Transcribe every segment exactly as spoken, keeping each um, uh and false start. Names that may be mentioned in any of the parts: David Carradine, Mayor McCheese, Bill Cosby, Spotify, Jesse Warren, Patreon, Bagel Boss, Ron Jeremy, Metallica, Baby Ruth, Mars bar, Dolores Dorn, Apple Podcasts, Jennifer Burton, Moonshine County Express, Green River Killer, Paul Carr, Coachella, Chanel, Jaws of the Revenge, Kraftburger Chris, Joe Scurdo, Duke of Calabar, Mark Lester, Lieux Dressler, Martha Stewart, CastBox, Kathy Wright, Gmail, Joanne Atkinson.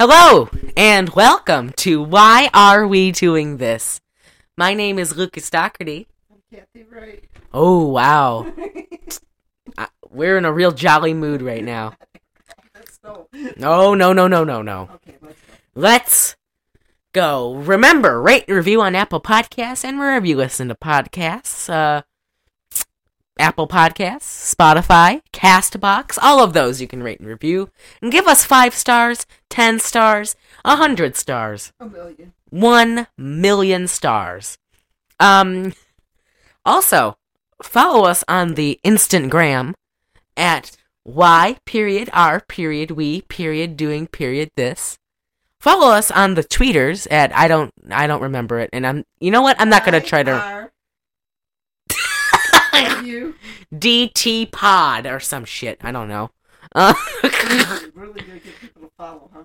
Hello, and welcome to Why Are We Doing This? My name is Lucas Docherty. I'm Kathy Wright. Oh, wow. I, we're in a real jolly mood right now. Let's go. No, no, no, no, no, no. Okay, let's go. Let's go. Remember, rate and review on Apple Podcasts and wherever you listen to podcasts. Uh, Apple Podcasts, Spotify, CastBox, all of those you can rate and review. And give us five stars, ten stars, a hundred stars. A million. One million stars. Um, also, follow us on the Instagram at Y period R period We period doing period this. Follow us on the tweeters at I don't I don't remember it. And I'm you know what? I'm not gonna try to you. D T Pod or some shit. I don't know. Uh, really gonna get people to follow, huh?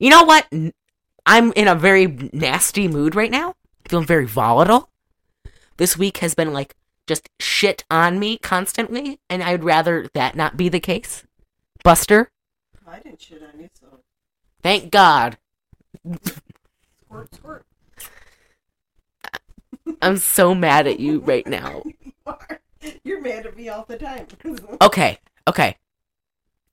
You know what? I'm in a very nasty mood right now. I'm feeling very volatile. This week has been like just shit on me constantly, and I'd rather that not be the case. Buster? I didn't shit on you, so. Thank God. Squirt, squirt. I'm so mad at you right now. You're mad at me all the time. okay, okay.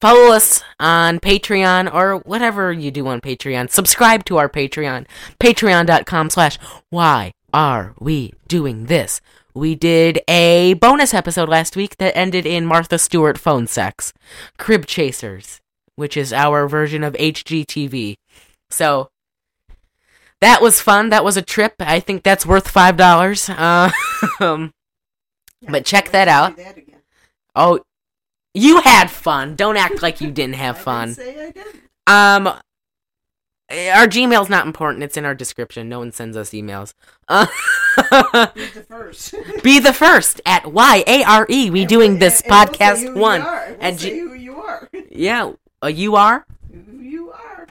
Follow us on Patreon or whatever you do on Patreon. Subscribe to our Patreon. Patreon.com slash Why Are We Doing This? We did a bonus episode last week that ended in Martha Stewart phone sex. Crib Chasers, which is our version of H G T V. So, that was fun. That was a trip. I think that's worth five dollars. Um... But check that out. That oh, you had fun. Don't act like you didn't have fun. I didn't say I didn't. Um, our Gmail's not important. It's in our description. No one sends us emails. Uh, Be the first. Be the first at Y A R E. We and doing we, this and, podcast and we'll one. We'll at say G- who you are. Yeah, a you are. Who you are.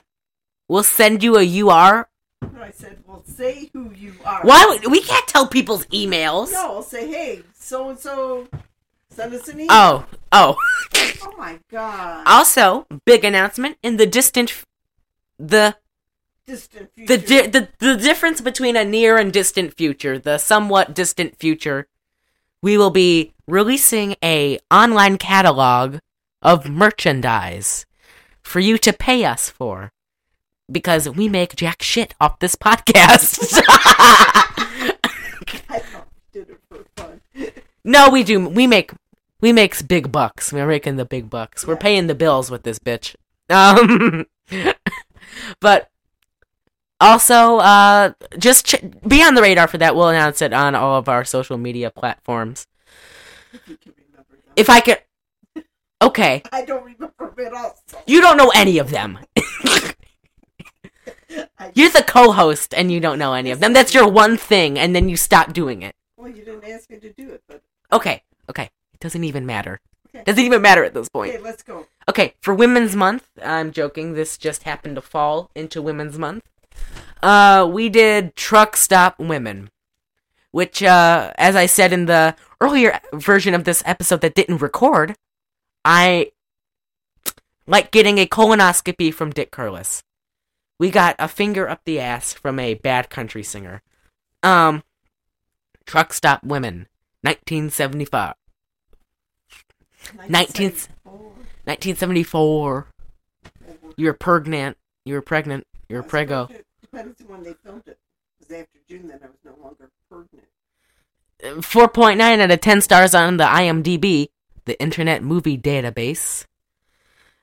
We'll send you a you are. I said, well, say who you are. Why would, we can't tell people's emails. No, I'll say, hey, so-and-so, send us an email. Oh, oh. Oh, my God. Also, big announcement, in the distant, f- the, distant future. The, di- the, the difference between a near and distant future, the somewhat distant future, we will be releasing a online catalog of merchandise for you to pay us for. Because we make jack shit off this podcast. I thought we did it for fun. No, we do. We make we makes big bucks. We're making the big bucks. Yeah. We're paying the bills with this bitch. Um, but also, uh, just ch- be on the radar for that. We'll announce it on all of our social media platforms. If you can remember that. If I could. Okay. I don't remember it all. So. You don't know any of them. You're the co-host, and you don't know any of them. That's your one thing, and then you stop doing it. Well, you didn't ask me to do it, but... Okay, okay. It doesn't even matter. Okay. Doesn't even matter at this point. Okay, let's go. Okay, for Women's Month, I'm joking, this just happened to fall into Women's Month. Uh, we did Truck Stop Women, which, uh, as I said in the earlier version of this episode that didn't record, I like getting a colonoscopy from Dick Curless. We got a finger up the ass from a bad country singer. Um, Truck Stop Women, nineteen seventy-five. nineteen seventy-four. nineteen seventy-four. You were pregnant. You were pregnant. You were prego. It depends on when they filmed it. It was after June, then I was no longer pregnant. four point nine out of ten stars on the I M D B, the Internet Movie Database.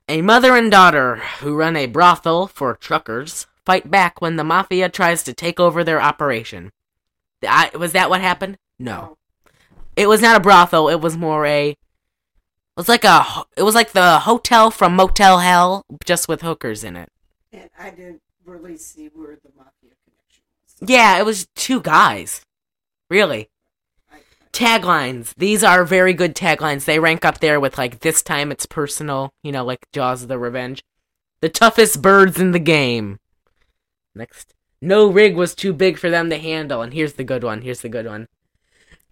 A mother and daughter who run a brothel for truckers fight back when the mafia tries to take over their operation. I, was that what happened? No. It was not a brothel. It was more a... It was like a... It was like the hotel from Motel Hell, just with hookers in it. And I didn't really see where the mafia connection was. Yeah, it was two guys. Really. I, I, taglines. These are very good taglines. They rank up there with, like, this time it's personal. You know, like Jaws of the Revenge. The toughest birds in the game. Next. No rig was too big for them to handle. And here's the good one. Here's the good one.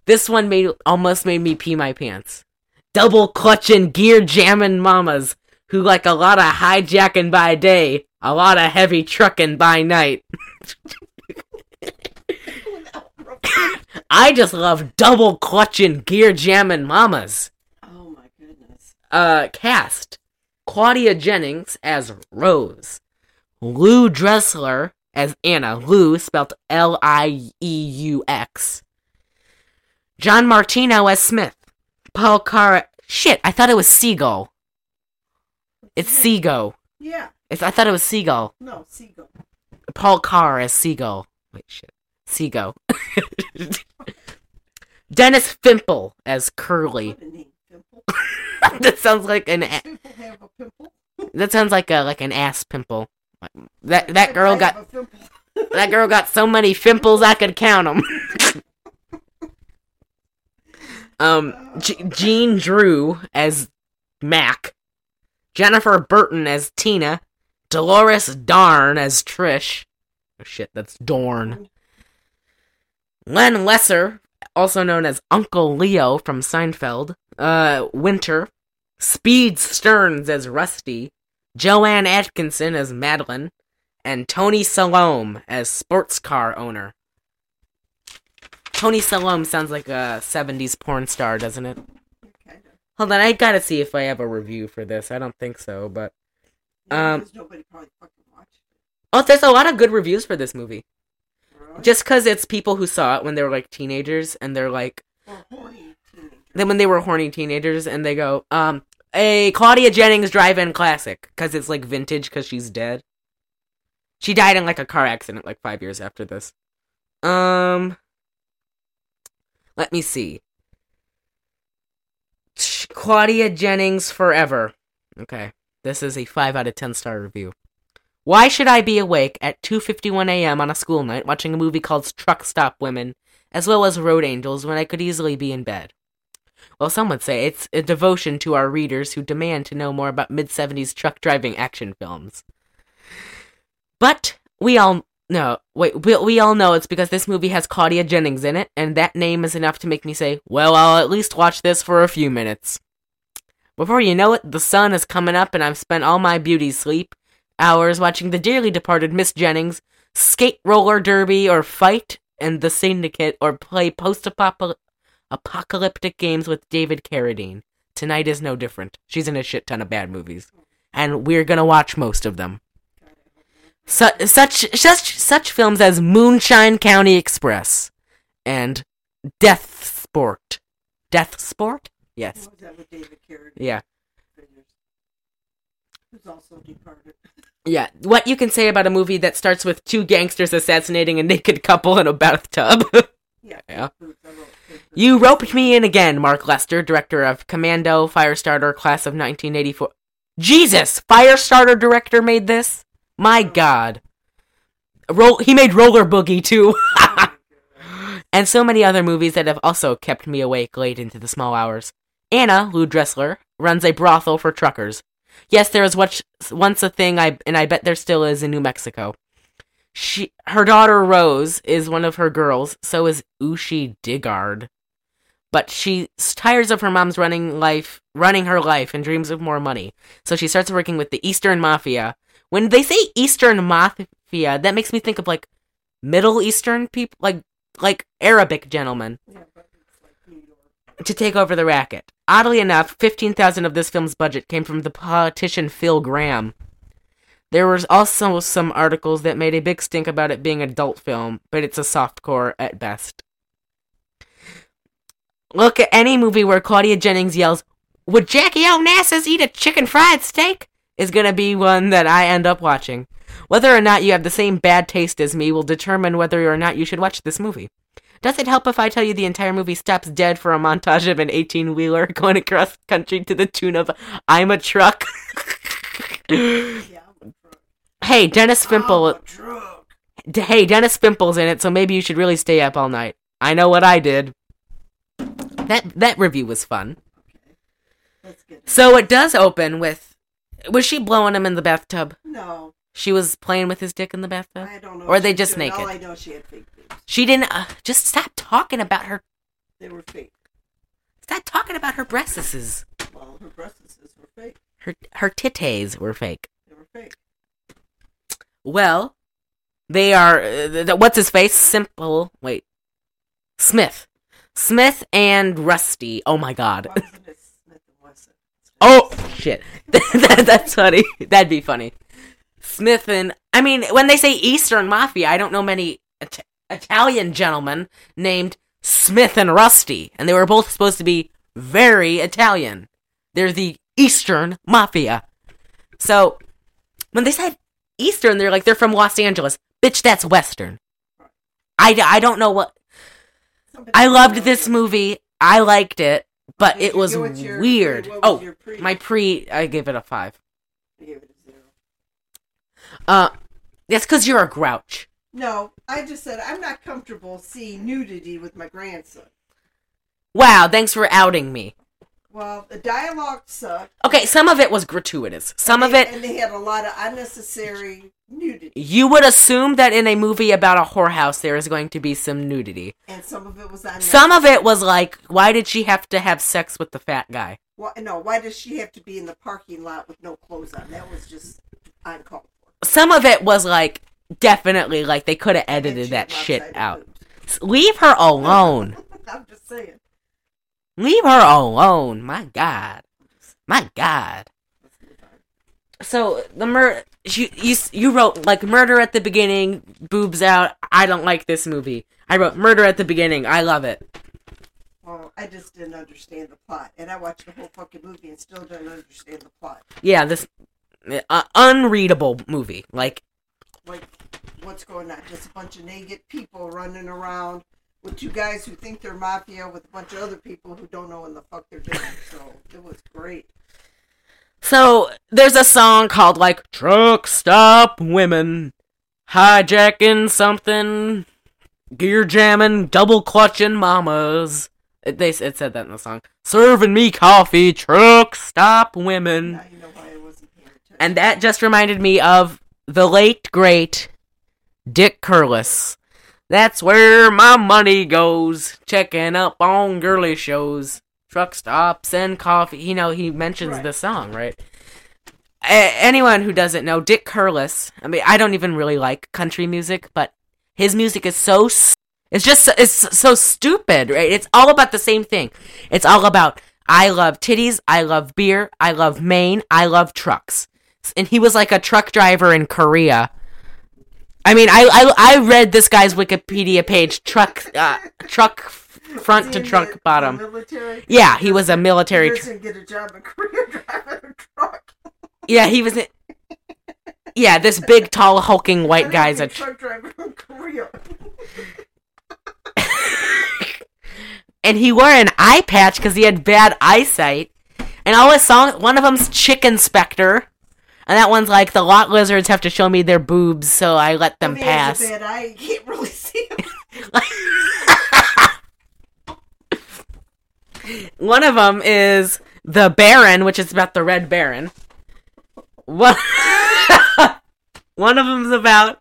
This one made almost made me pee my pants. Double clutching, gear jamming mamas who like a lot of hijacking by day A lot of heavy trucking by night. I just love double clutching, gear jamming mamas. Oh my goodness. Uh, cast. Claudia Jennings as Rose. Lieux Dressler as Anna. Lieux, spelled L I E U X. John Martino as Smith. Paul Carr... Shit, I thought it was Seagull. It's Seagull. Yeah. It's, I thought it was Seagull. No, Seagull. Paul Carr as Seagull. Wait, shit. Seagull. Dennis Fimple as Curly. That sounds like an. A- that sounds like a like an ass pimple. That that girl got. That girl got so many fimples I could count them. um, G- Jean Drew as Mac. Jennifer Burton as Tina. Dolores Dorn as Trish. Oh shit, that's Dorn. Len Lesser, also known as Uncle Leo from Seinfeld. Uh, Winter. Speed Stearns as Rusty. Joanne Atkinson as Madeline. And Tony Salome as sports car owner. Tony Salome sounds like a seventies porn star, doesn't it? Hold on, I gotta see if I have a review for this. I don't think so, but... Um, yeah, nobody probably fucking watched it. Oh, there's a lot of good reviews for this movie. Really? Just because it's people who saw it when they were, like, teenagers, and they're, like... Or horny teenagers. Then when they were horny teenagers, and they go, um, a Claudia Jennings drive-in classic, because it's, like, vintage, because she's dead. She died in, like, a car accident, like, five years after this. Um... Let me see. Claudia Jennings forever. Okay, this is a five out of ten star review. Why should I be awake at two fifty-one a.m. on a school night watching a movie called Truck Stop Women, as well as Road Angels, when I could easily be in bed? Well, some would say it's a devotion to our readers who demand to know more about mid-seventies truck driving action films. But we all... No, wait, we, we all know it's because this movie has Claudia Jennings in it, and that name is enough to make me say, well, I'll at least watch this for a few minutes. Before you know it, the sun is coming up, and I've spent all my beauty sleep hours watching the dearly departed Miss Jennings skate roller derby or fight and the Syndicate or play post-apocalyptic games with David Carradine. Tonight is no different. She's in a shit ton of bad movies, and we're gonna watch most of them. Such, such such such films as Moonshine County Express and Death Sport. Death Sport? Yes. Oh, is that with David Carradine? Yeah. Who's also departed. Yeah. What you can say about a movie that starts with two gangsters assassinating a naked couple in a bathtub. Yeah. Yeah. You roped me in again, Mark Lester, director of Commando, Firestarter, class of nineteen eighty-four. Jesus! Firestarter director made this? My God. Roll, he made Roller Boogie, too. And so many other movies that have also kept me awake late into the small hours. Anna, Lieux Dressler, runs a brothel for truckers. Yes, there was what, once a thing, I and I bet there still is in New Mexico. She, her daughter, Rose, is one of her girls. So is Ushi Digard. But she tires of her mom's running life, running her life and dreams of more money. So she starts working with the Eastern Mafia. When they say Eastern Mafia, that makes me think of, like, Middle Eastern people, like, like Arabic gentlemen, yeah, but it's like New York, to take over the racket. Oddly enough, fifteen thousand dollars of this film's budget came from the politician Phil Graham. There was also some articles that made a big stink about it being an adult film, but it's a softcore at best. Look at any movie where Claudia Jennings yells, "Would Jackie Onassis eat a chicken fried steak?" is going to be one that I end up watching. Whether or not you have the same bad taste as me will determine whether or not you should watch this movie. Does it help if I tell you the entire movie stops dead for a montage of an eighteen-wheeler going across country to the tune of I'm a Truck? Yeah, I'm a truck. Hey, Dennis Fimple... I'm a truck. Hey, Dennis Fimple's in it, so maybe you should really stay up all night. I know what I did. That, that review was fun. Okay. That's good. So it does open with... Was she blowing him in the bathtub? No. She was playing with his dick in the bathtub? I don't know. Or are they just naked? All I know, she had fake boobs. She didn't... Uh, just stop talking about her... They were fake. Stop talking about her breastises. Well, her breastises were fake. Her her titties were fake. They were fake. Well, they are, uh, what's his face? Simple, wait, Smith. Smith and Rusty. Oh my god. Oh, shit. that, that's funny. That'd be funny. Smith and, I mean, when they say Eastern Mafia, I don't know many It- Italian gentlemen named Smith and Rusty, and they were both supposed to be very Italian. They're the Eastern Mafia. So, when they said Eastern, they're like, they're from Los Angeles. Bitch, that's Western. I, I don't know what... I loved this movie. I liked it, but okay, it was your, weird. Pre, was oh, pre? my pre... I gave it a five. I gave it a zero. Uh, that's because you're a grouch. No, I just said I'm not comfortable seeing nudity with my grandson. Wow, thanks for outing me. Well, the dialogue sucked. Okay, some of it was gratuitous. Some and, of it... And they had a lot of unnecessary nudity. You would assume that in a movie about a whorehouse there is going to be some nudity. And some of it was unnecessary. Some of it was like, why did she have to have sex with the fat guy? Well, no, why does she have to be in the parking lot with no clothes on? That was just uncalled for. Some of it was like... Definitely, like, they could have edited that shit out. Leave her alone. I'm just saying. Leave her alone. My God. My God. So, the mur- you, you, you wrote, like, murder at the beginning, boobs out, I don't like this movie. I wrote murder at the beginning, I love it. Well, I just didn't understand the plot, and I watched the whole fucking movie and still don't understand the plot. Yeah, this uh, unreadable movie, like, Like, what's going on? Just a bunch of naked people running around with two guys who think they're mafia with a bunch of other people who don't know what the fuck they're doing. So, it was great. So, there's a song called, like, Truck Stop Women, hijacking something, gear jamming, double clutching mamas. It, they, it said that in the song. Serving me coffee, truck stop women. Now you know why I wasn't paying attention. And that just reminded me of the late, great Dick Curless. That's where my money goes. Checking up on girly shows. Truck stops and coffee. You know, he mentions right. this song, right? A- anyone who doesn't know, Dick Curless. I mean, I don't even really like country music, but his music is so... St- it's just... It's so stupid, right? It's all about the same thing. It's all about, I love titties, I love beer, I love Maine, I love trucks. And he was like a truck driver in Korea. I mean, I I, I read this guy's Wikipedia page, truck uh, truck front to truck the, bottom. The military? Yeah, he was a military. He didn't get a job in Korea driving a truck. Yeah, he was. A, yeah, this big, tall, hulking white guy's a truck driver in Korea. And he wore an eye patch because he had bad eyesight. And all his songs, one of them's Chicken Spectre. And that one's like, the lot lizards have to show me their boobs, so I let them he pass. Has a bad eye. You can't really see them. One of them is The Baron, which is about the Red Baron. One, one of them's about,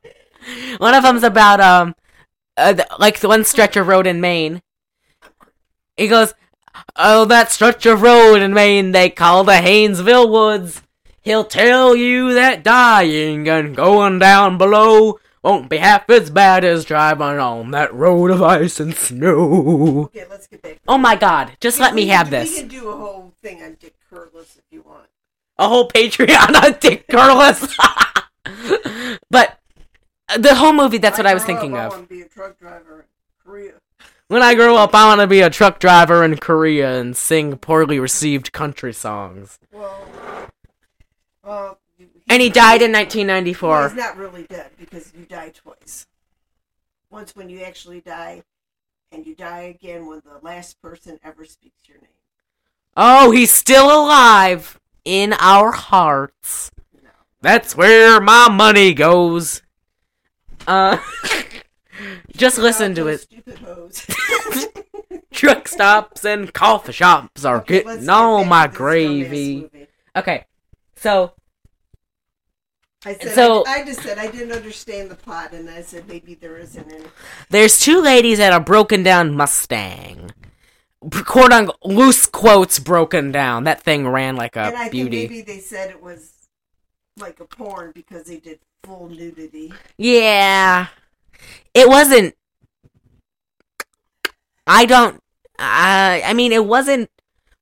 one of them's about, um, uh, the, like the one stretch of road in Maine. He goes, oh, that stretch of road in Maine they call the Haynesville Woods. He'll tell you that dying and going down below won't be half as bad as driving on that road of ice and snow. Okay, let's get back. Oh my god, just yeah, let me have do, this. We can do a whole thing on Dick Curless if you want. A whole Patreon on Dick Curless. But the whole movie, that's when what I was thinking up, of. I want to be a truck driver in Korea. When I grow up, I want to be a truck driver in Korea and sing poorly received country songs. Well... Well, he, and he died in nineteen ninety-four. Well, he's not really dead because you die twice. Once when you actually die, and you die again when the last person ever speaks your name. Oh, he's still alive in our hearts. No. That's where my money goes. Uh, just no, listen to it. Stupid hoes. Truck stops and coffee shops are okay, getting all my gravy. Okay. So, I said, so I, I just said I didn't understand the plot, and I said maybe there isn't any. There's two ladies that are broken down Mustang, quote unquote, loose quotes broken down. That thing ran like a and I beauty. Think maybe they said it was like a porn because they did full nudity. Yeah. It wasn't... I don't... I, I mean, it wasn't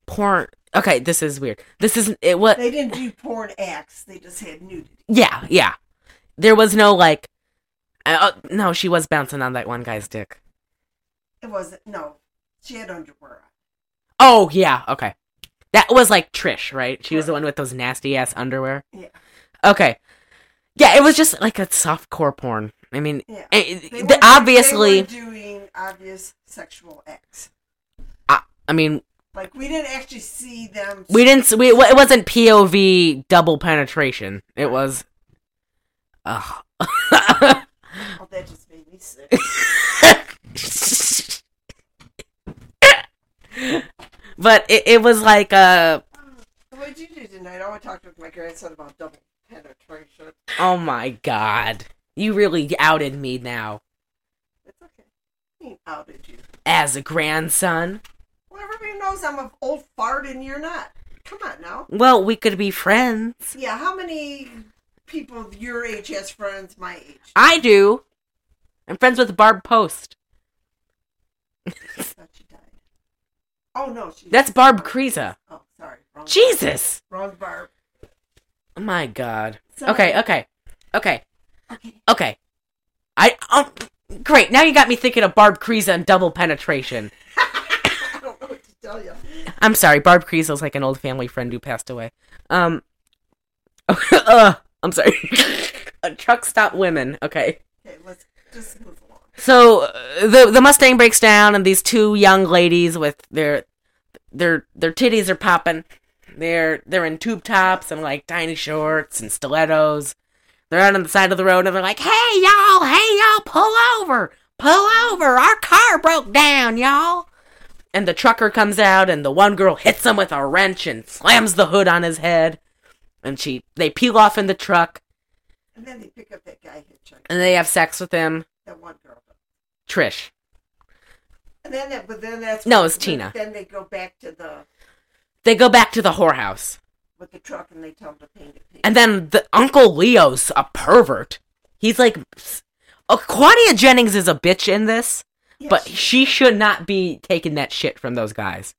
porn... Okay, this is weird. This isn't... It was, they didn't do porn acts. They just had nudity. Yeah, yeah. There was no, like... Uh, no, she was bouncing on that one guy's dick. It wasn't... No. She had underwear on. Oh, yeah. Okay. That was, like, Trish, right? She was the one with those nasty-ass underwear? Yeah. Okay. Yeah, it was just, like, a soft-core porn. I mean, yeah. it, they were, obviously... They were doing obvious sexual acts. I, I mean... Like, we didn't actually see them... We didn't... We, it wasn't P O V double penetration. It was... Ugh. Oh, that just made me sick. But it, it was like a... What did you do tonight? I want to talk with my grandson about double penetration. Oh my god. You really outed me now. It's okay. He outed you. As a grandson? Well, everybody knows I'm an old fart and you're not. Come on now. Well, we could be friends. Yeah, how many people your age has friends my age? I do. I'm friends with Barb Post. Oh, no. She That's Barb Kreza. Oh, sorry. Wrong Jesus. Barb. Wrong Barb. Oh, my God. Sorry. Okay, okay. Okay. Okay. Okay. I. Oh, great. Now you got me thinking of Barb Kreza and double penetration. I don't know what to tell you. I'm sorry. Barb Kreza's like an old family friend who passed away. Um. uh, I'm sorry. A Truck Stop Women. Okay. Okay, let's just move along. So uh, the the Mustang breaks down, and these two young ladies with their their their titties are popping. They're they're in tube tops and like tiny shorts and stilettos. They're out on the side of the road, and they're like, "Hey y'all, hey y'all, pull over, pull over! Our car broke down, y'all!" And the trucker comes out, and the one girl hits him with a wrench and slams the hood on his head. And she they peel off in the truck. And then they pick up that guy hitchhiking. And they have sex with him. That one girl. Trish. And then, that, but then that's no, it's Tina. Then they go back to the. They go back to the whorehouse. With the truck, and they tell him to paint it. Paint. And then the Uncle Leo's a pervert. He's like, oh, Claudia Jennings is a bitch in this, yes, but she should not be taking that shit from those guys.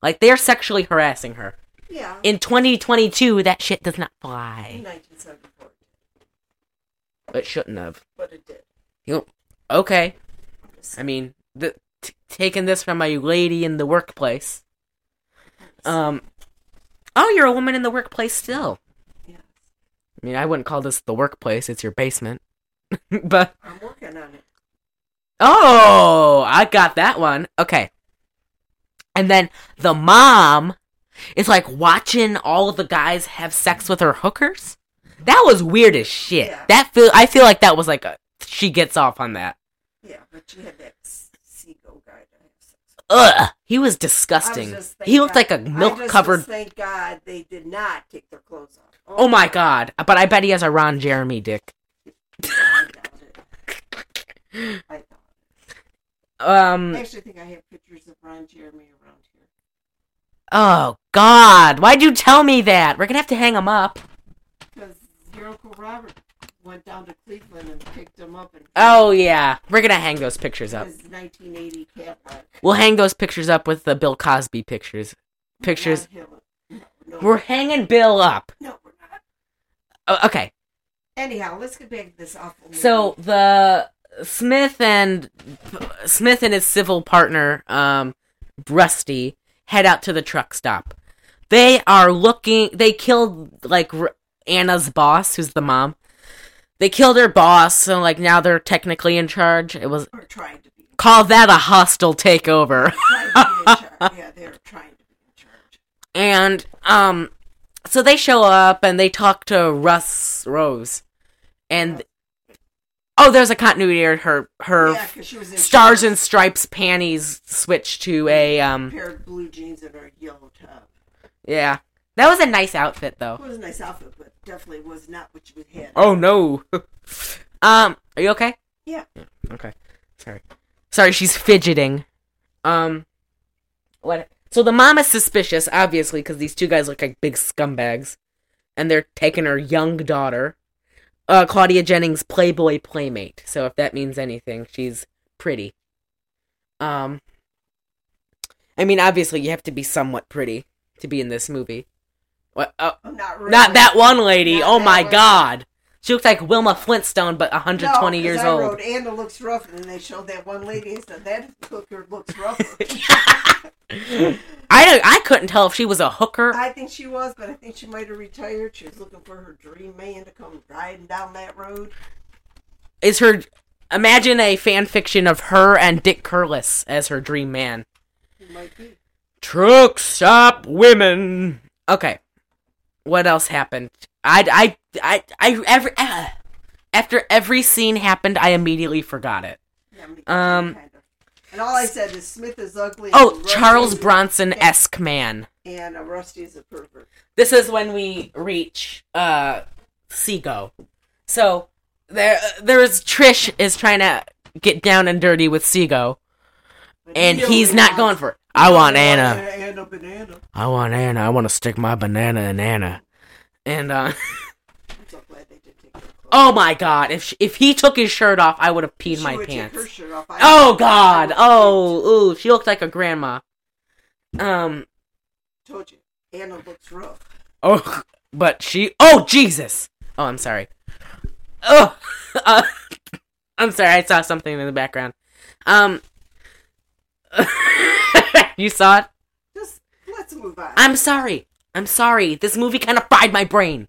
Like they're sexually harassing her. Yeah. In twenty twenty-two, that shit does not fly. In nineteen seventy-four. It shouldn't have. But it did. You know, okay. I mean, the, t- taking this from a lady in the workplace. Um, oh, you're a woman in the workplace still. Yeah. I mean, I wouldn't call this the workplace. It's your basement. But I'm working on it. Oh, I got that one. Okay. And then the mom is like watching all of the guys have sex with her hookers. That was weird as shit. Yeah. That feel I feel like that was like a, she gets off on that. Yeah, but she had that seagull guy that had sex with. Ugh, he was disgusting. Was just, he looked God, like a milk-covered... Just, thank God they did not take their clothes off. Oh, oh my God. God. But I bet he has a Ron Jeremy dick. I doubt it. I doubt it. Um, I actually think I have pictures of Ron Jeremy around here. Oh, God. Why'd you tell me that? We're going to have to hang him up. Because your Uncle Robert... went down to Cleveland and picked them up. And oh, yeah. We're going to hang those pictures up. His nineteen eighty Cadillac. We'll hang those pictures up with the Bill Cosby pictures. Pictures. We're, no, no, we're hanging Bill up. No, we're not. Oh, okay. Anyhow, let's get back to this awful movie. So, the Smith and Smith and his civil partner, um, Rusty, head out to the truck stop. They are looking... They killed, like, Anna's boss, who's the mom. They killed her boss, so, like, now they're technically in charge. It was... Or trying to be. Call that a hostile takeover. Trying to be in charge. Yeah, they're trying to be in charge. And, um, so they show up, and they talk to Russ Rose. And, oh, there's a continuity error. Her, her yeah, 'cause she was in Stars charge. And Stripes panties switch to a, um... a pair of blue jeans and a yellow top. Yeah. That was a nice outfit, though. It was a nice outfit, but definitely was not what you had. Oh, no. um, are you okay? Yeah. yeah. Okay. Sorry. Sorry, she's fidgeting. Um, what? So the mom is suspicious, obviously, because these two guys look like big scumbags. and they're taking her young daughter, uh, Claudia Jennings' Playboy playmate. So if that means anything, she's pretty. Um, I mean, obviously, you have to be somewhat pretty to be in this movie. What? Uh, not, really. Not that one lady. Not oh my one. God. She looks like Wilma Flintstone, but one hundred twenty no, years I old. Wrote, Anna looks rough, and then they showed that one lady and said, that hooker looks rough. I I couldn't tell if she was a hooker. I think she was, but I think she might have retired. She was looking for her dream man to come riding down that road. Is her... Imagine a fan fiction of her and Dick Curless as her dream man. He might be. Truck Stop Women. Okay. What else happened? I, I, I, I, every, uh, after every scene happened, I immediately forgot it. Yeah, um, kind of. And all I said is Smith is ugly. Oh, Charles Bronson-esque man. And uh, Rusty is a pervert. This is when we reach uh, Seago. So there, uh, there is Trish is trying to get down and dirty with Seago, and he's not going for it. I want Anna. Anna, banana. I want Anna. I want to stick my banana in Anna. And, uh... I'm so glad they did take their clothes off. Oh, my God. If she, if he took his shirt off, I would have peed she my would pants. Take her shirt off. I oh, God. Oh, ooh. She looked like a grandma. Um. Told you. Anna looks rough. Oh, but she... Oh, Jesus! Oh, I'm sorry. Oh! Uh, I'm sorry. I saw something in the background. Um. You saw it? Just, let's move on. I'm sorry. I'm sorry, this movie kind of fried my brain.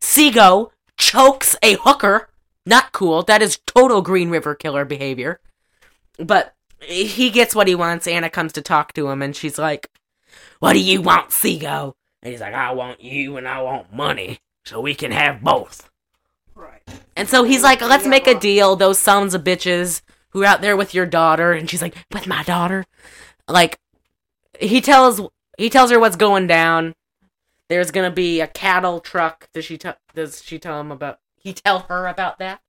Seago chokes a hooker. Not cool. That is total Green River Killer behavior. But he gets what he wants. Anna comes to talk to him, and she's like, what do you want, Seago? And he's like, I want you, and I want money, so we can have both. Right. And so he's like, let's make a deal, those sons of bitches who are out there with your daughter. And she's like, with my daughter? Like, he tells... He tells her what's going down. There's gonna be a cattle truck. Does she tell? Does she tell him about? He tell her about that.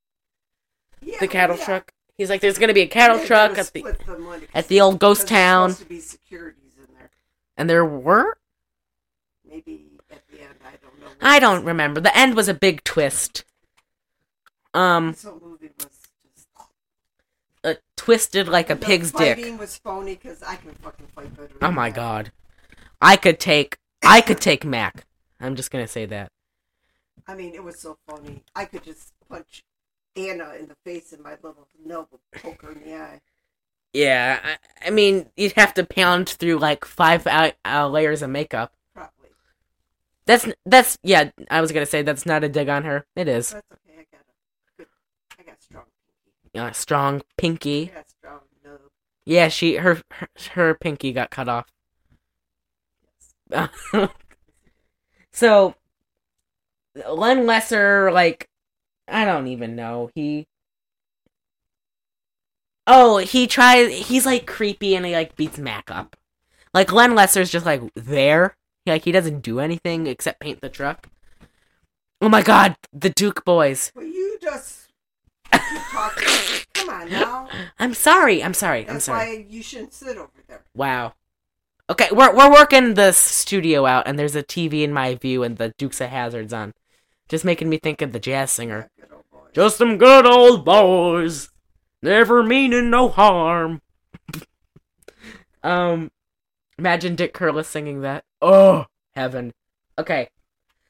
Yeah, the cattle yeah. truck. He's like, there's gonna be a cattle yeah, truck at the the at the old ghost town. There's supposed to be securities in there. And there were. Maybe at the end, I don't know. I don't was. remember. The end was a big twist. Um. This whole movie was just uh, twisted like a the pig's dick. The fighting was phony because I can fucking fight better. Oh my that. God. I could take, I could take Mac. I'm just gonna say that. I mean, it was so funny. I could just punch Anna in the face and my little nub would poke her in the eye. Yeah, I, I mean, you'd have to pound through like five uh, uh, layers of makeup. Probably. That's that's yeah. I was gonna say that's not a dig on her. It is. That's okay. I got a good, I got strong pinky. Yeah, strong pinky. I got strong nub. Yeah, she her her, her pinky got cut off. So Len Lesser, like, I don't even know. He Oh, he tries he's like creepy and he like beats Mac up. Like Len Lesser's just like there. Like he doesn't do anything except paint the truck. Oh my God, the Duke boys. Will you just keep talking? Come on now. I'm sorry, I'm sorry, That's I'm sorry. Why you shouldn't sit over there. Wow. Okay, we're we're working the studio out, and there's a T V in my view, and the Dukes of Hazzard's on, just making me think of the jazz singer. Just some good old boys, never meaning no harm. um, imagine Dick Curless singing that. Oh, heaven. Okay,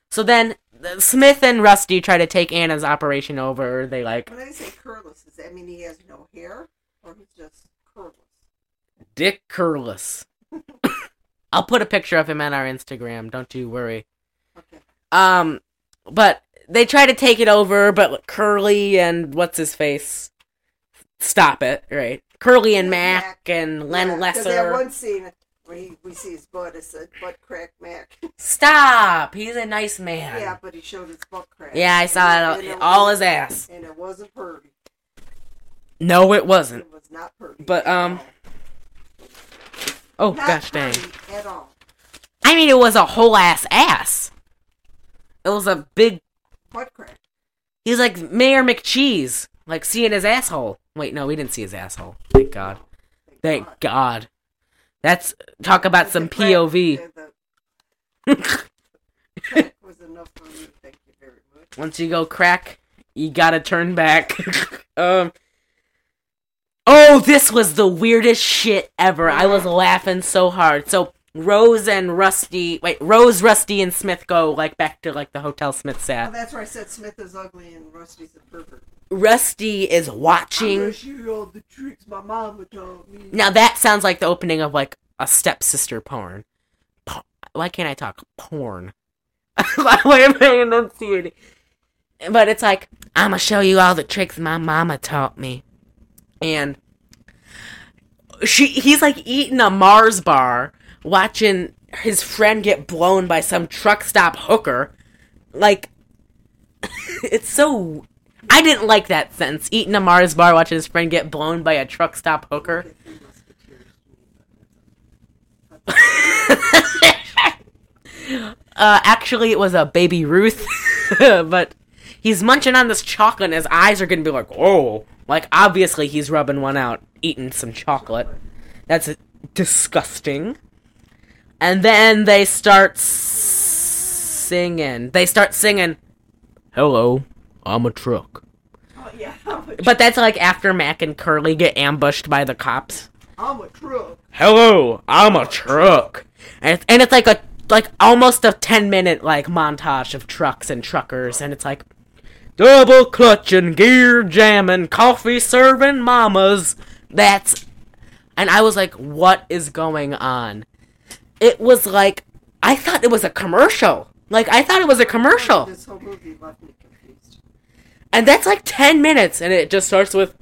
so then Smith and Rusty try to take Anna's operation over. They like. When I say Curless, does that mean he has no hair, or he's just curless? Dick Curless. I'll put a picture of him on our Instagram. Don't you worry. Okay. Um, but they try to take it over, but Curly and what's-his-face stop it, right? Curly and Mac, Mac. and Len yeah, Lesser. There's that one scene where he, we see his butt. It said, butt crack Mac. Stop! He's a nice man. Yeah, but he showed his butt crack. Yeah, I saw and it all, all his ass. And it wasn't purdy. No, it wasn't. It was not purdy. But, um... Oh, Not gosh dang. At all. I mean, it was a whole ass ass. It was a big... Butt crack. He's like Mayor McCheese. Like, seeing his asshole. Wait, no, we didn't see his asshole. Thank God. Thank, Thank God. God. That's... Talk about That's some P O V. Crack, the, the, was enough for me. Thank you very much. Once you go crack, you gotta turn back. um. Oh, this was the weirdest shit ever. I was laughing so hard. So Rose and Rusty, wait, Rose, Rusty, and Smith go like back to like the hotel Smith sat. Oh, that's where I said Smith is ugly and Rusty's a pervert. Rusty is watching. I wish you all the tricks my mama told me. Now that sounds like the opening of like a stepsister porn. porn. Why can't I talk porn? Why am I enunciating? But it's like, I'm gonna show you all the tricks my mama taught me. And she, he's like eating a Mars bar, watching his friend get blown by some truck stop hooker. Like, it's so... I didn't like that sentence. Eating a Mars bar, watching his friend get blown by a truck stop hooker. uh, actually, it was a Baby Ruth. But he's munching on this chocolate and his eyes are going to be like, oh. Like, obviously he's rubbing one out, eating some chocolate. That's disgusting. And then they start singing. They start singing, hello, I'm a truck. Oh, yeah, I'm a tr- but that's like after Mac and Curly get ambushed by the cops. I'm a truck. Hello, I'm, I'm a, a truck. truck. And it's, and it's like a like almost a ten minute like montage of trucks and truckers, and it's like double clutching, gear jamming, coffee serving mamas. That's, and I was like, what is going on? It was like, I thought it was a commercial. Like, I thought it was a commercial. This whole movie left me confused. And that's like ten minutes, and it just starts with,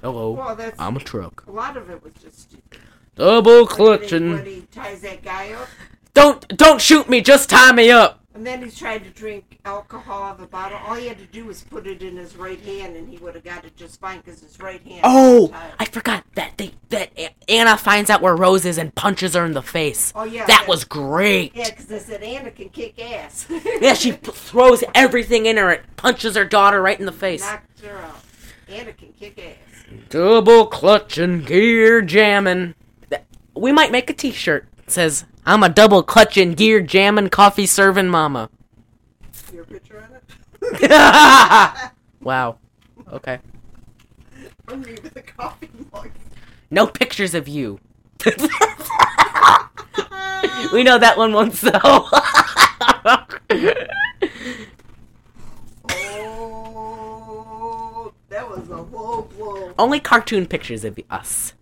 hello, well, I'm a truck. A lot of it was just stupid. Double clutching. When he ties that guy up. Don't, don't shoot me, just tie me up. And then he's trying to drink alcohol out of a bottle. All he had to do was put it in his right hand, and he would have got it just fine because his right hand. Oh, I forgot that they, that Anna finds out where Rose is and punches her in the face. Oh yeah, that, that was great. Yeah, because they said Anna can kick ass. Yeah, she throws everything in her. It punches her daughter right in the face. Knocked her out. Anna can kick ass. Double clutching, gear jamming. We might make a T-shirt that says, I'm a double clutching, gear jamming, coffee serving mama. Your picture on it? Wow. Okay. I'm leaving the coffee mug. No pictures of you. We know that one won't sell. Oh, that was a low blow. Only cartoon pictures of us.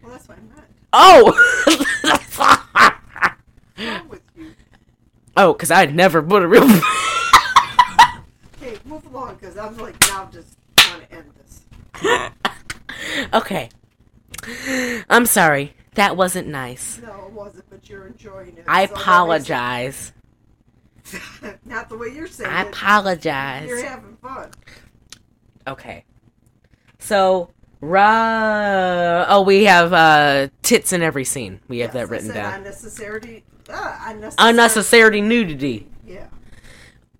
Well, that's what I'm not. Oh! Oh, because I'd never put a real... Hey, move along, because I'm like, now I'm just trying to end this. Okay. I'm sorry. That wasn't nice. No, it wasn't, but you're enjoying it. I so apologize. Not the way you're saying I it. I apologize. You're having fun. Okay. So... Ra- oh, we have uh, tits in every scene. We have yes, that written down. Unnecessary, uh, unnecessary, unnecessary nudity. Yeah.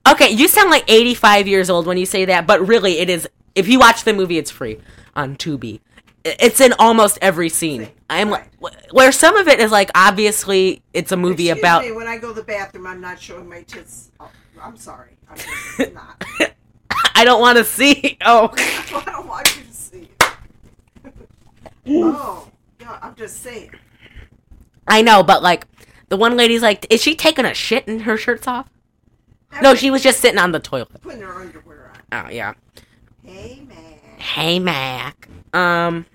Okay, you sound like eighty-five years old when you say that, but really, it is. If you watch the movie, it's free on Tubi. It's in almost every scene. I'm right. like, where some of it is like obviously it's a movie Excuse about. Me, when I go to the bathroom, I'm not showing my tits. Oh, I'm sorry, I'm just not. I don't want to see. Oh, I don't want you to see. Oh, yeah, I'm just saying. I know, but like, the one lady's like, is she taking a shit and her shirt's off? I no, mean, she was just sitting on the toilet. Putting her underwear on. Oh, yeah. Hey, Mac. Hey, Mac. Um,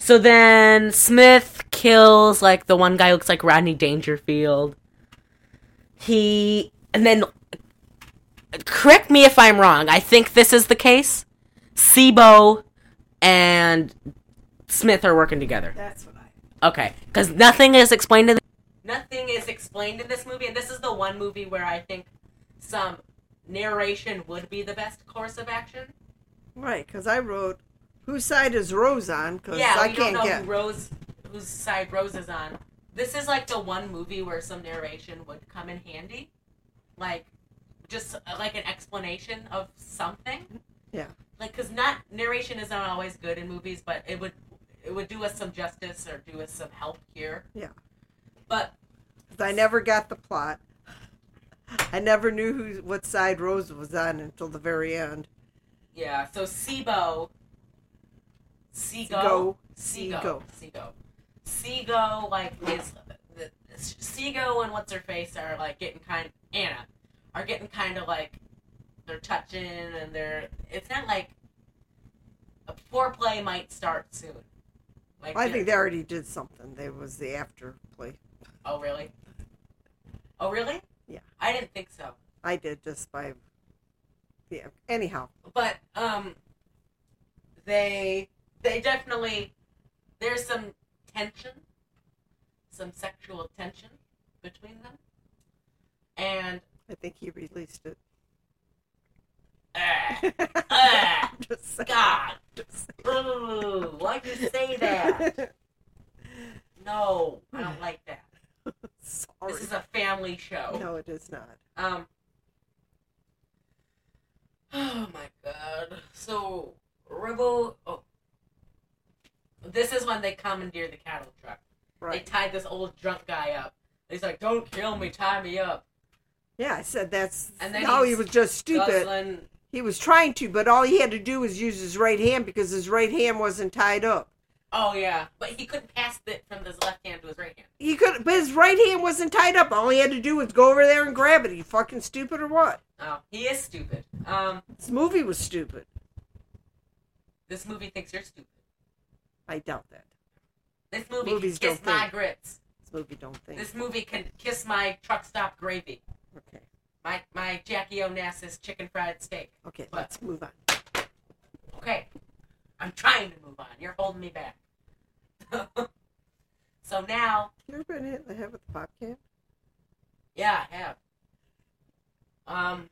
so then Smith kills, like, the one guy who looks like Rodney Dangerfield. He, and then, correct me if I'm wrong, I think this is the case. Sibo and Smith are working together. That's what I... Okay, because nothing is explained in... Th- nothing is explained in this movie, and this is the one movie where I think some narration would be the best course of action. Right, because I wrote, whose side is Rose on? Cause yeah, I we can't don't know get... who Rose, whose side Rose is on. This is like the one movie where some narration would come in handy. Like, just like an explanation of something. Yeah. Like, because not, narration isn't always good in movies, but it would... It would do us some justice or do us some help here. Yeah. But. I never got the plot. I I never knew who what side Rose was on until the very end. Yeah, so Sebo, Sego, Sego, Sego, Sego, like is Sego and what's her face are like getting kind of, Anna are getting kind of like they're touching and they're. It's not like a foreplay might start soon. Like well, I think they already did something. There was the after play. Oh really? Oh really? Yeah. I didn't think so. I did just by. Yeah. Anyhow. But um, they they definitely there's some tension, some sexual tension between them, and I think he released it. Uh, uh, just God, just Ooh, why'd you say that? No, I don't like that. Sorry. This is a family show. No, it is not. Um. Oh my God! So Ribble. Oh, this is when they commandeer the cattle truck. Right. They tied this old drunk guy up. He's like, "Don't kill me, tie me up." Yeah, I said that's. And then no, he was just stupid. Guzzling. He was trying to, but all he had to do was use his right hand because his right hand wasn't tied up. Oh yeah, but he couldn't pass it from his left hand to his right hand. He could, but his right hand wasn't tied up. All he had to do was go over there and grab it. Are you fucking stupid or what? Oh, he is stupid. Um, this movie was stupid. This movie thinks you're stupid. I doubt that. This movie Movies can kiss my think. grits. This movie don't think. This movie can kiss my truck stop gravy. Okay. My my Jackie Onassis chicken fried steak. Okay, but, let's move on. Okay. I'm trying to move on. You're holding me back. So now... You ever been hit in the head with a pop can? Yeah, I have. Um,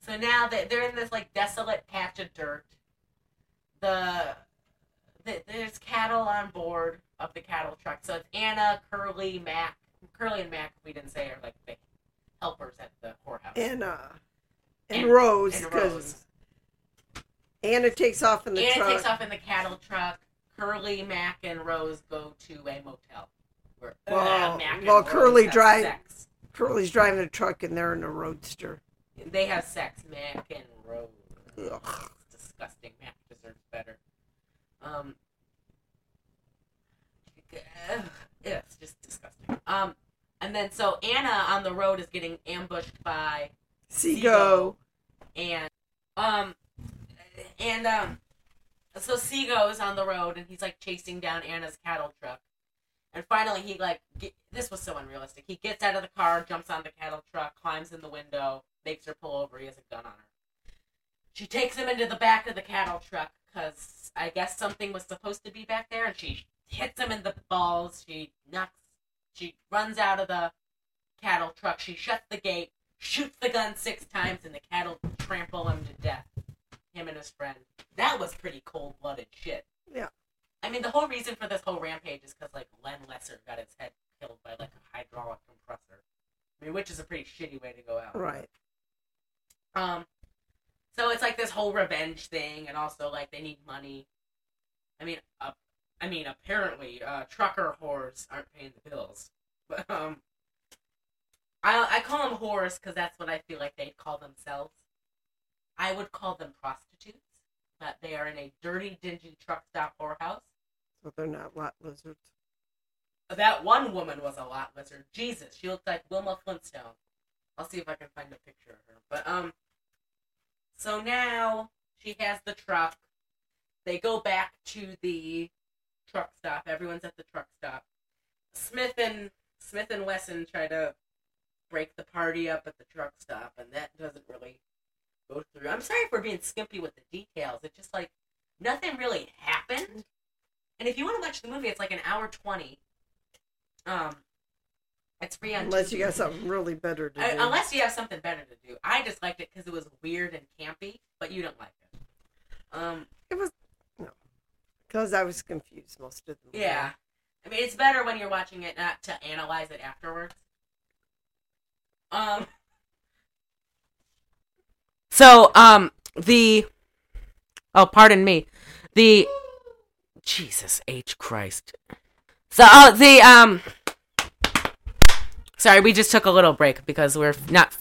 so now that they're in this, like, desolate patch of dirt. The, the There's cattle on board of the cattle truck. So it's Anna, Curly, Mac. Curly and Mac, we didn't say, are, like, the helpers at the whorehouse. Anna. And, and Rose. And Rose. Anna takes off in the Anna truck. Anna takes off in the cattle truck. Curly, Mac, and Rose go to a motel. Where, well, uh, Mac and well Rose Curly drives. Curly's driving a truck, and they're in a roadster. They have sex, Mac and Rose. Ugh. It's disgusting. Mac deserves better. Um, yeah, it's just disgusting. Um, and then so Anna on the road is getting ambushed by Sego, and um. And um, so Sego's on the road, and he's, like, chasing down Anna's cattle truck. And finally, he, like, get, this was so unrealistic. He gets out of the car, jumps on the cattle truck, climbs in the window, makes her pull over. He has a gun on her. She takes him into the back of the cattle truck because I guess something was supposed to be back there, and she hits him in the balls. She knocks. She runs out of the cattle truck. She shuts the gate, shoots the gun six times, and the cattle trample him to death. Him and his friend. That was pretty cold-blooded shit. Yeah. I mean, the whole reason for this whole rampage is because, like, Len Lesser got his head killed by, like, a hydraulic compressor. I mean, which is a pretty shitty way to go out. Right. Um, so it's, like, this whole revenge thing, and also, like, they need money. I mean, uh, I mean, apparently, uh, trucker whores aren't paying the bills. But, um, I, I call them whores because that's what I feel like they'd call themselves. I would call them prostitutes, but they are in a dirty, dingy truck stop whorehouse. So they're not lot lizards. That one woman was a lot lizard. Jesus, she looked like Wilma Flintstone. I'll see if I can find a picture of her. But um, so now she has the truck. They go back to the truck stop. Everyone's at the truck stop. Smith and Smith and Wesson try to break the party up at the truck stop, and that doesn't really. Go through. I'm sorry for being skimpy with the details. It's just like nothing really happened. And if you want to watch the movie, it's like an hour twenty. Um, it's free on unless T V. You got something really better to I, do. Unless you have something better to do. I just liked it because it was weird and campy, but you don't like it. Um, it was no, because I was confused most of the movie. Yeah, I mean it's better when you're watching it not to analyze it afterwards. Um. So, um, the, oh, pardon me, the, Jesus H. Christ. So, oh, the, um, Sorry, we just took a little break because we're not...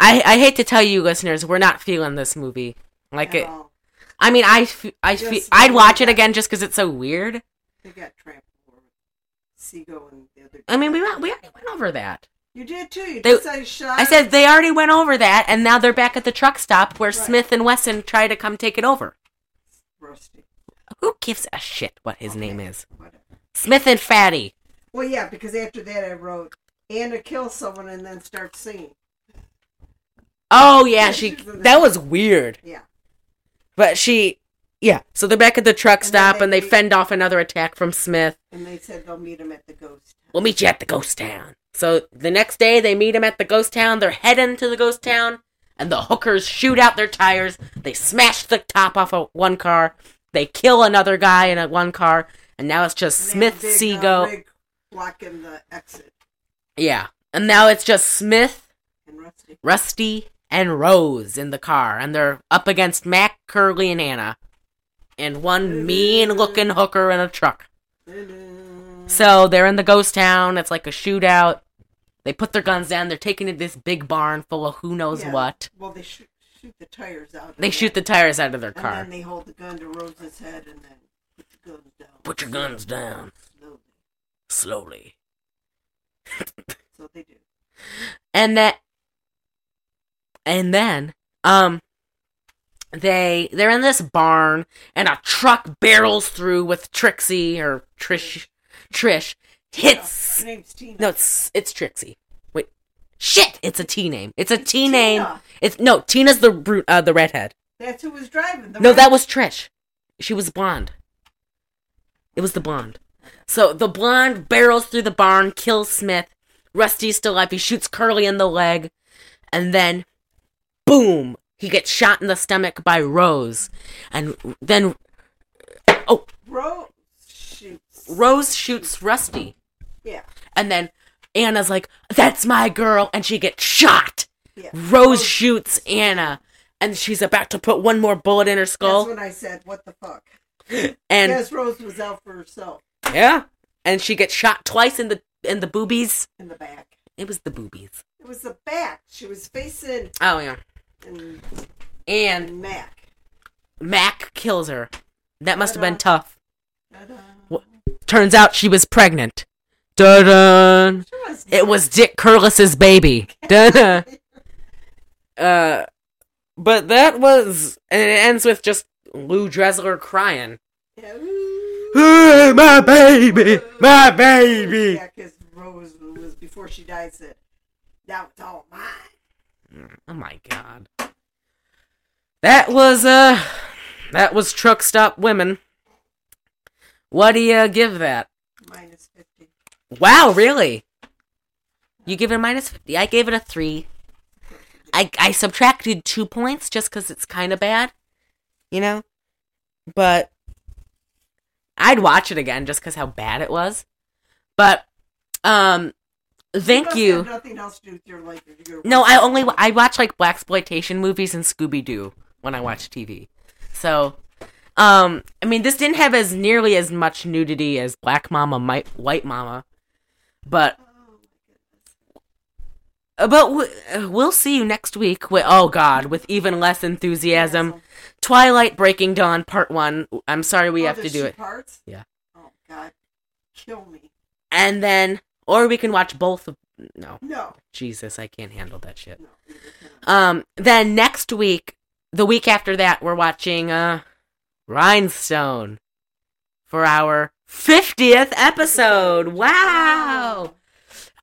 I, I hate to tell you, listeners, we're not feeling this movie. Like At it... all. I mean, I, I fe- I'd watch it again just because it's so weird. They got trampled over Seagull and the other... I mean, we, we already went over that. You did too. You they, just said shut I said they already went over that, and now they're back at the truck stop where right. Smith and Wesson try to come take it over. Rusty. Who gives a shit what his okay. name is? Whatever. Smith and Fatty. Well, yeah, because after that I wrote, Anna kills someone and then starts singing. Oh, yeah, yeah she. That house. Was weird. Yeah. But she, yeah, so they're back at the truck and stop, they and they meet, fend off another attack from Smith. And they said they'll meet him at the ghost town. We'll meet you at the ghost town. So the next day, they meet him at the ghost town. They're heading to the ghost town, and the hookers shoot out their tires. They smash the top off of one car. They kill another guy in a, one car, and now it's just Smith, big, Seagull. Uh, blocking the exit. Yeah, and now it's just Smith, and Rusty. Rusty, and Rose in the car, and they're up against Mac, Curly, and Anna, and one mean-looking hooker in a truck. So they're in the ghost town. It's like a shootout. They put their guns down. They're taken to this big barn full of who knows yeah. what. Well, they shoot, shoot the tires out. Of they their, shoot the tires out of their car. And then they hold the gun to Rose's head and then put the guns down. Put your guns down. Slowly. Slowly. That's what they do. And that, and then, um, they they're in this barn and a truck barrels through with Trixie or Trish, Trish. Hits. Her name's Tina. No, it's it's Trixie. Wait, shit! It's a T name. It's a it's T Tina. name. It's no Tina's the brute, uh, the redhead. That's who was driving. The no, redhead. That was Trish. She was blonde. It was the blonde. So the blonde barrels through the barn, kills Smith. Rusty's still alive. He shoots Curly in the leg, and then, boom! He gets shot in the stomach by Rose, and then, oh, Rose shoots. Rose shoots Rusty. Yeah. And then Anna's like, that's my girl, and she gets shot. Yeah. Rose shoots Anna, and she's about to put one more bullet in her skull. That's when I said, what the fuck? And yes, Rose was out for herself. Yeah. And she gets shot twice in the in the boobies. In the back. It was the boobies. It was the back. She was facing... Oh, yeah. And, and, and Mac. Mac kills her. That must Ta-da. have been tough. Well, turns out she was pregnant. Dun-dun. Was it was Dick Curless's baby. Dun-dun. Uh, but that was, and it ends with just Lieux Dressler crying. Yeah. Ooh, my baby, my baby. Yeah, because Rose was before she died said, "That was all mine." Oh my god. That was uh, that was Truck Stop Women. What do you give that? Minus fifty. Wow, really? You give it a minus fifty. I gave it a three. I I subtracted two points just because it's kind of bad, you know? But I'd watch it again just because how bad it was. But um, thank you. You must have nothing else to do with your life. No, I only I watch like blaxploitation movies and Scooby-Doo when I watch T V. So... Um, I mean, this didn't have as nearly as much nudity as Black Mama, My- White Mama, but, but w- we'll see you next week with, oh god, with even less enthusiasm, Twilight Breaking Dawn Part one, I'm sorry we oh, have to do it. Parts? Yeah. Oh god, kill me. And then, or we can watch both of, no. No. Jesus, I can't handle that shit. No, um, then next week, the week after that, we're watching, uh, Rhinestone for our fiftieth episode. Wow.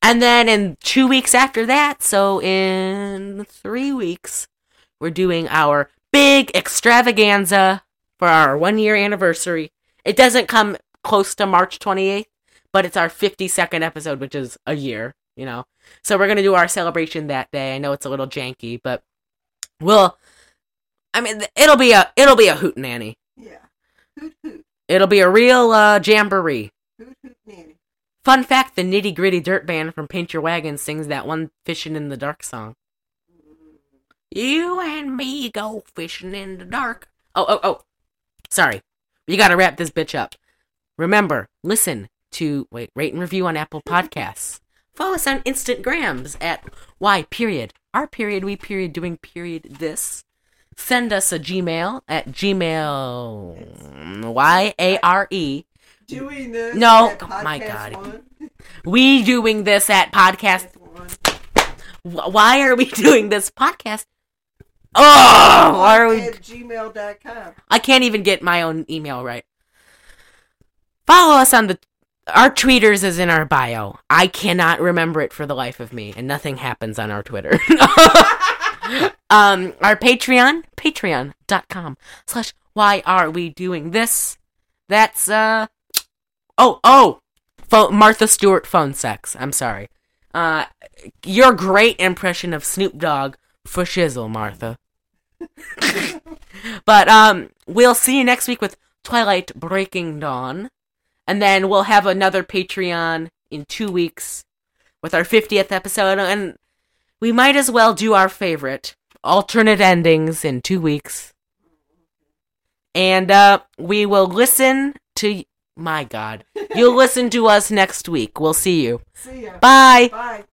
And then in two weeks after that, so in three weeks, we're doing our big extravaganza for our one year anniversary. It doesn't come close to March twenty-eighth, but it's our fifty-second episode, which is a year, you know. So we're going to do our celebration that day. I know it's a little janky, but we'll, I mean, it'll be a, it'll be a hootenanny. Yeah. Hoot hoot. It'll be a real uh, jamboree. Hoot hoot nanny. Fun fact, the Nitty Gritty Dirt Band from Paint Your Wagon sings that one Fishing in the Dark song. You and me go fishing in the dark. Oh, oh, oh. Sorry. You gotta wrap this bitch up. Remember, listen to, wait, rate and review on Apple Podcasts. Follow us on Instagrams at Y period, R period, we period, doing period this. Send us a Gmail at Gmail, Y A R E. Doing this no, at oh my God. One. We doing this at podcast. podcast Why are we doing this podcast? Oh, why are we? At gmail dot com. I can't even get my own email right. Follow us on the. Our tweeters is in our bio. I cannot remember it for the life of me, and nothing happens on our Twitter. um, our Patreon, patreon.com slash why are we doing this? That's, uh, oh, oh, Fo- Martha Stewart phone sex. I'm sorry. Uh, your great impression of Snoop Dogg for shizzle, Martha. But, um, we'll see you next week with Twilight Breaking Dawn. And then we'll have another Patreon in two weeks with our fiftieth episode. And we might as well do our favorite alternate endings in two weeks. And uh, we will listen to... My God. You'll listen to us next week. We'll see you. See ya. Bye. Bye.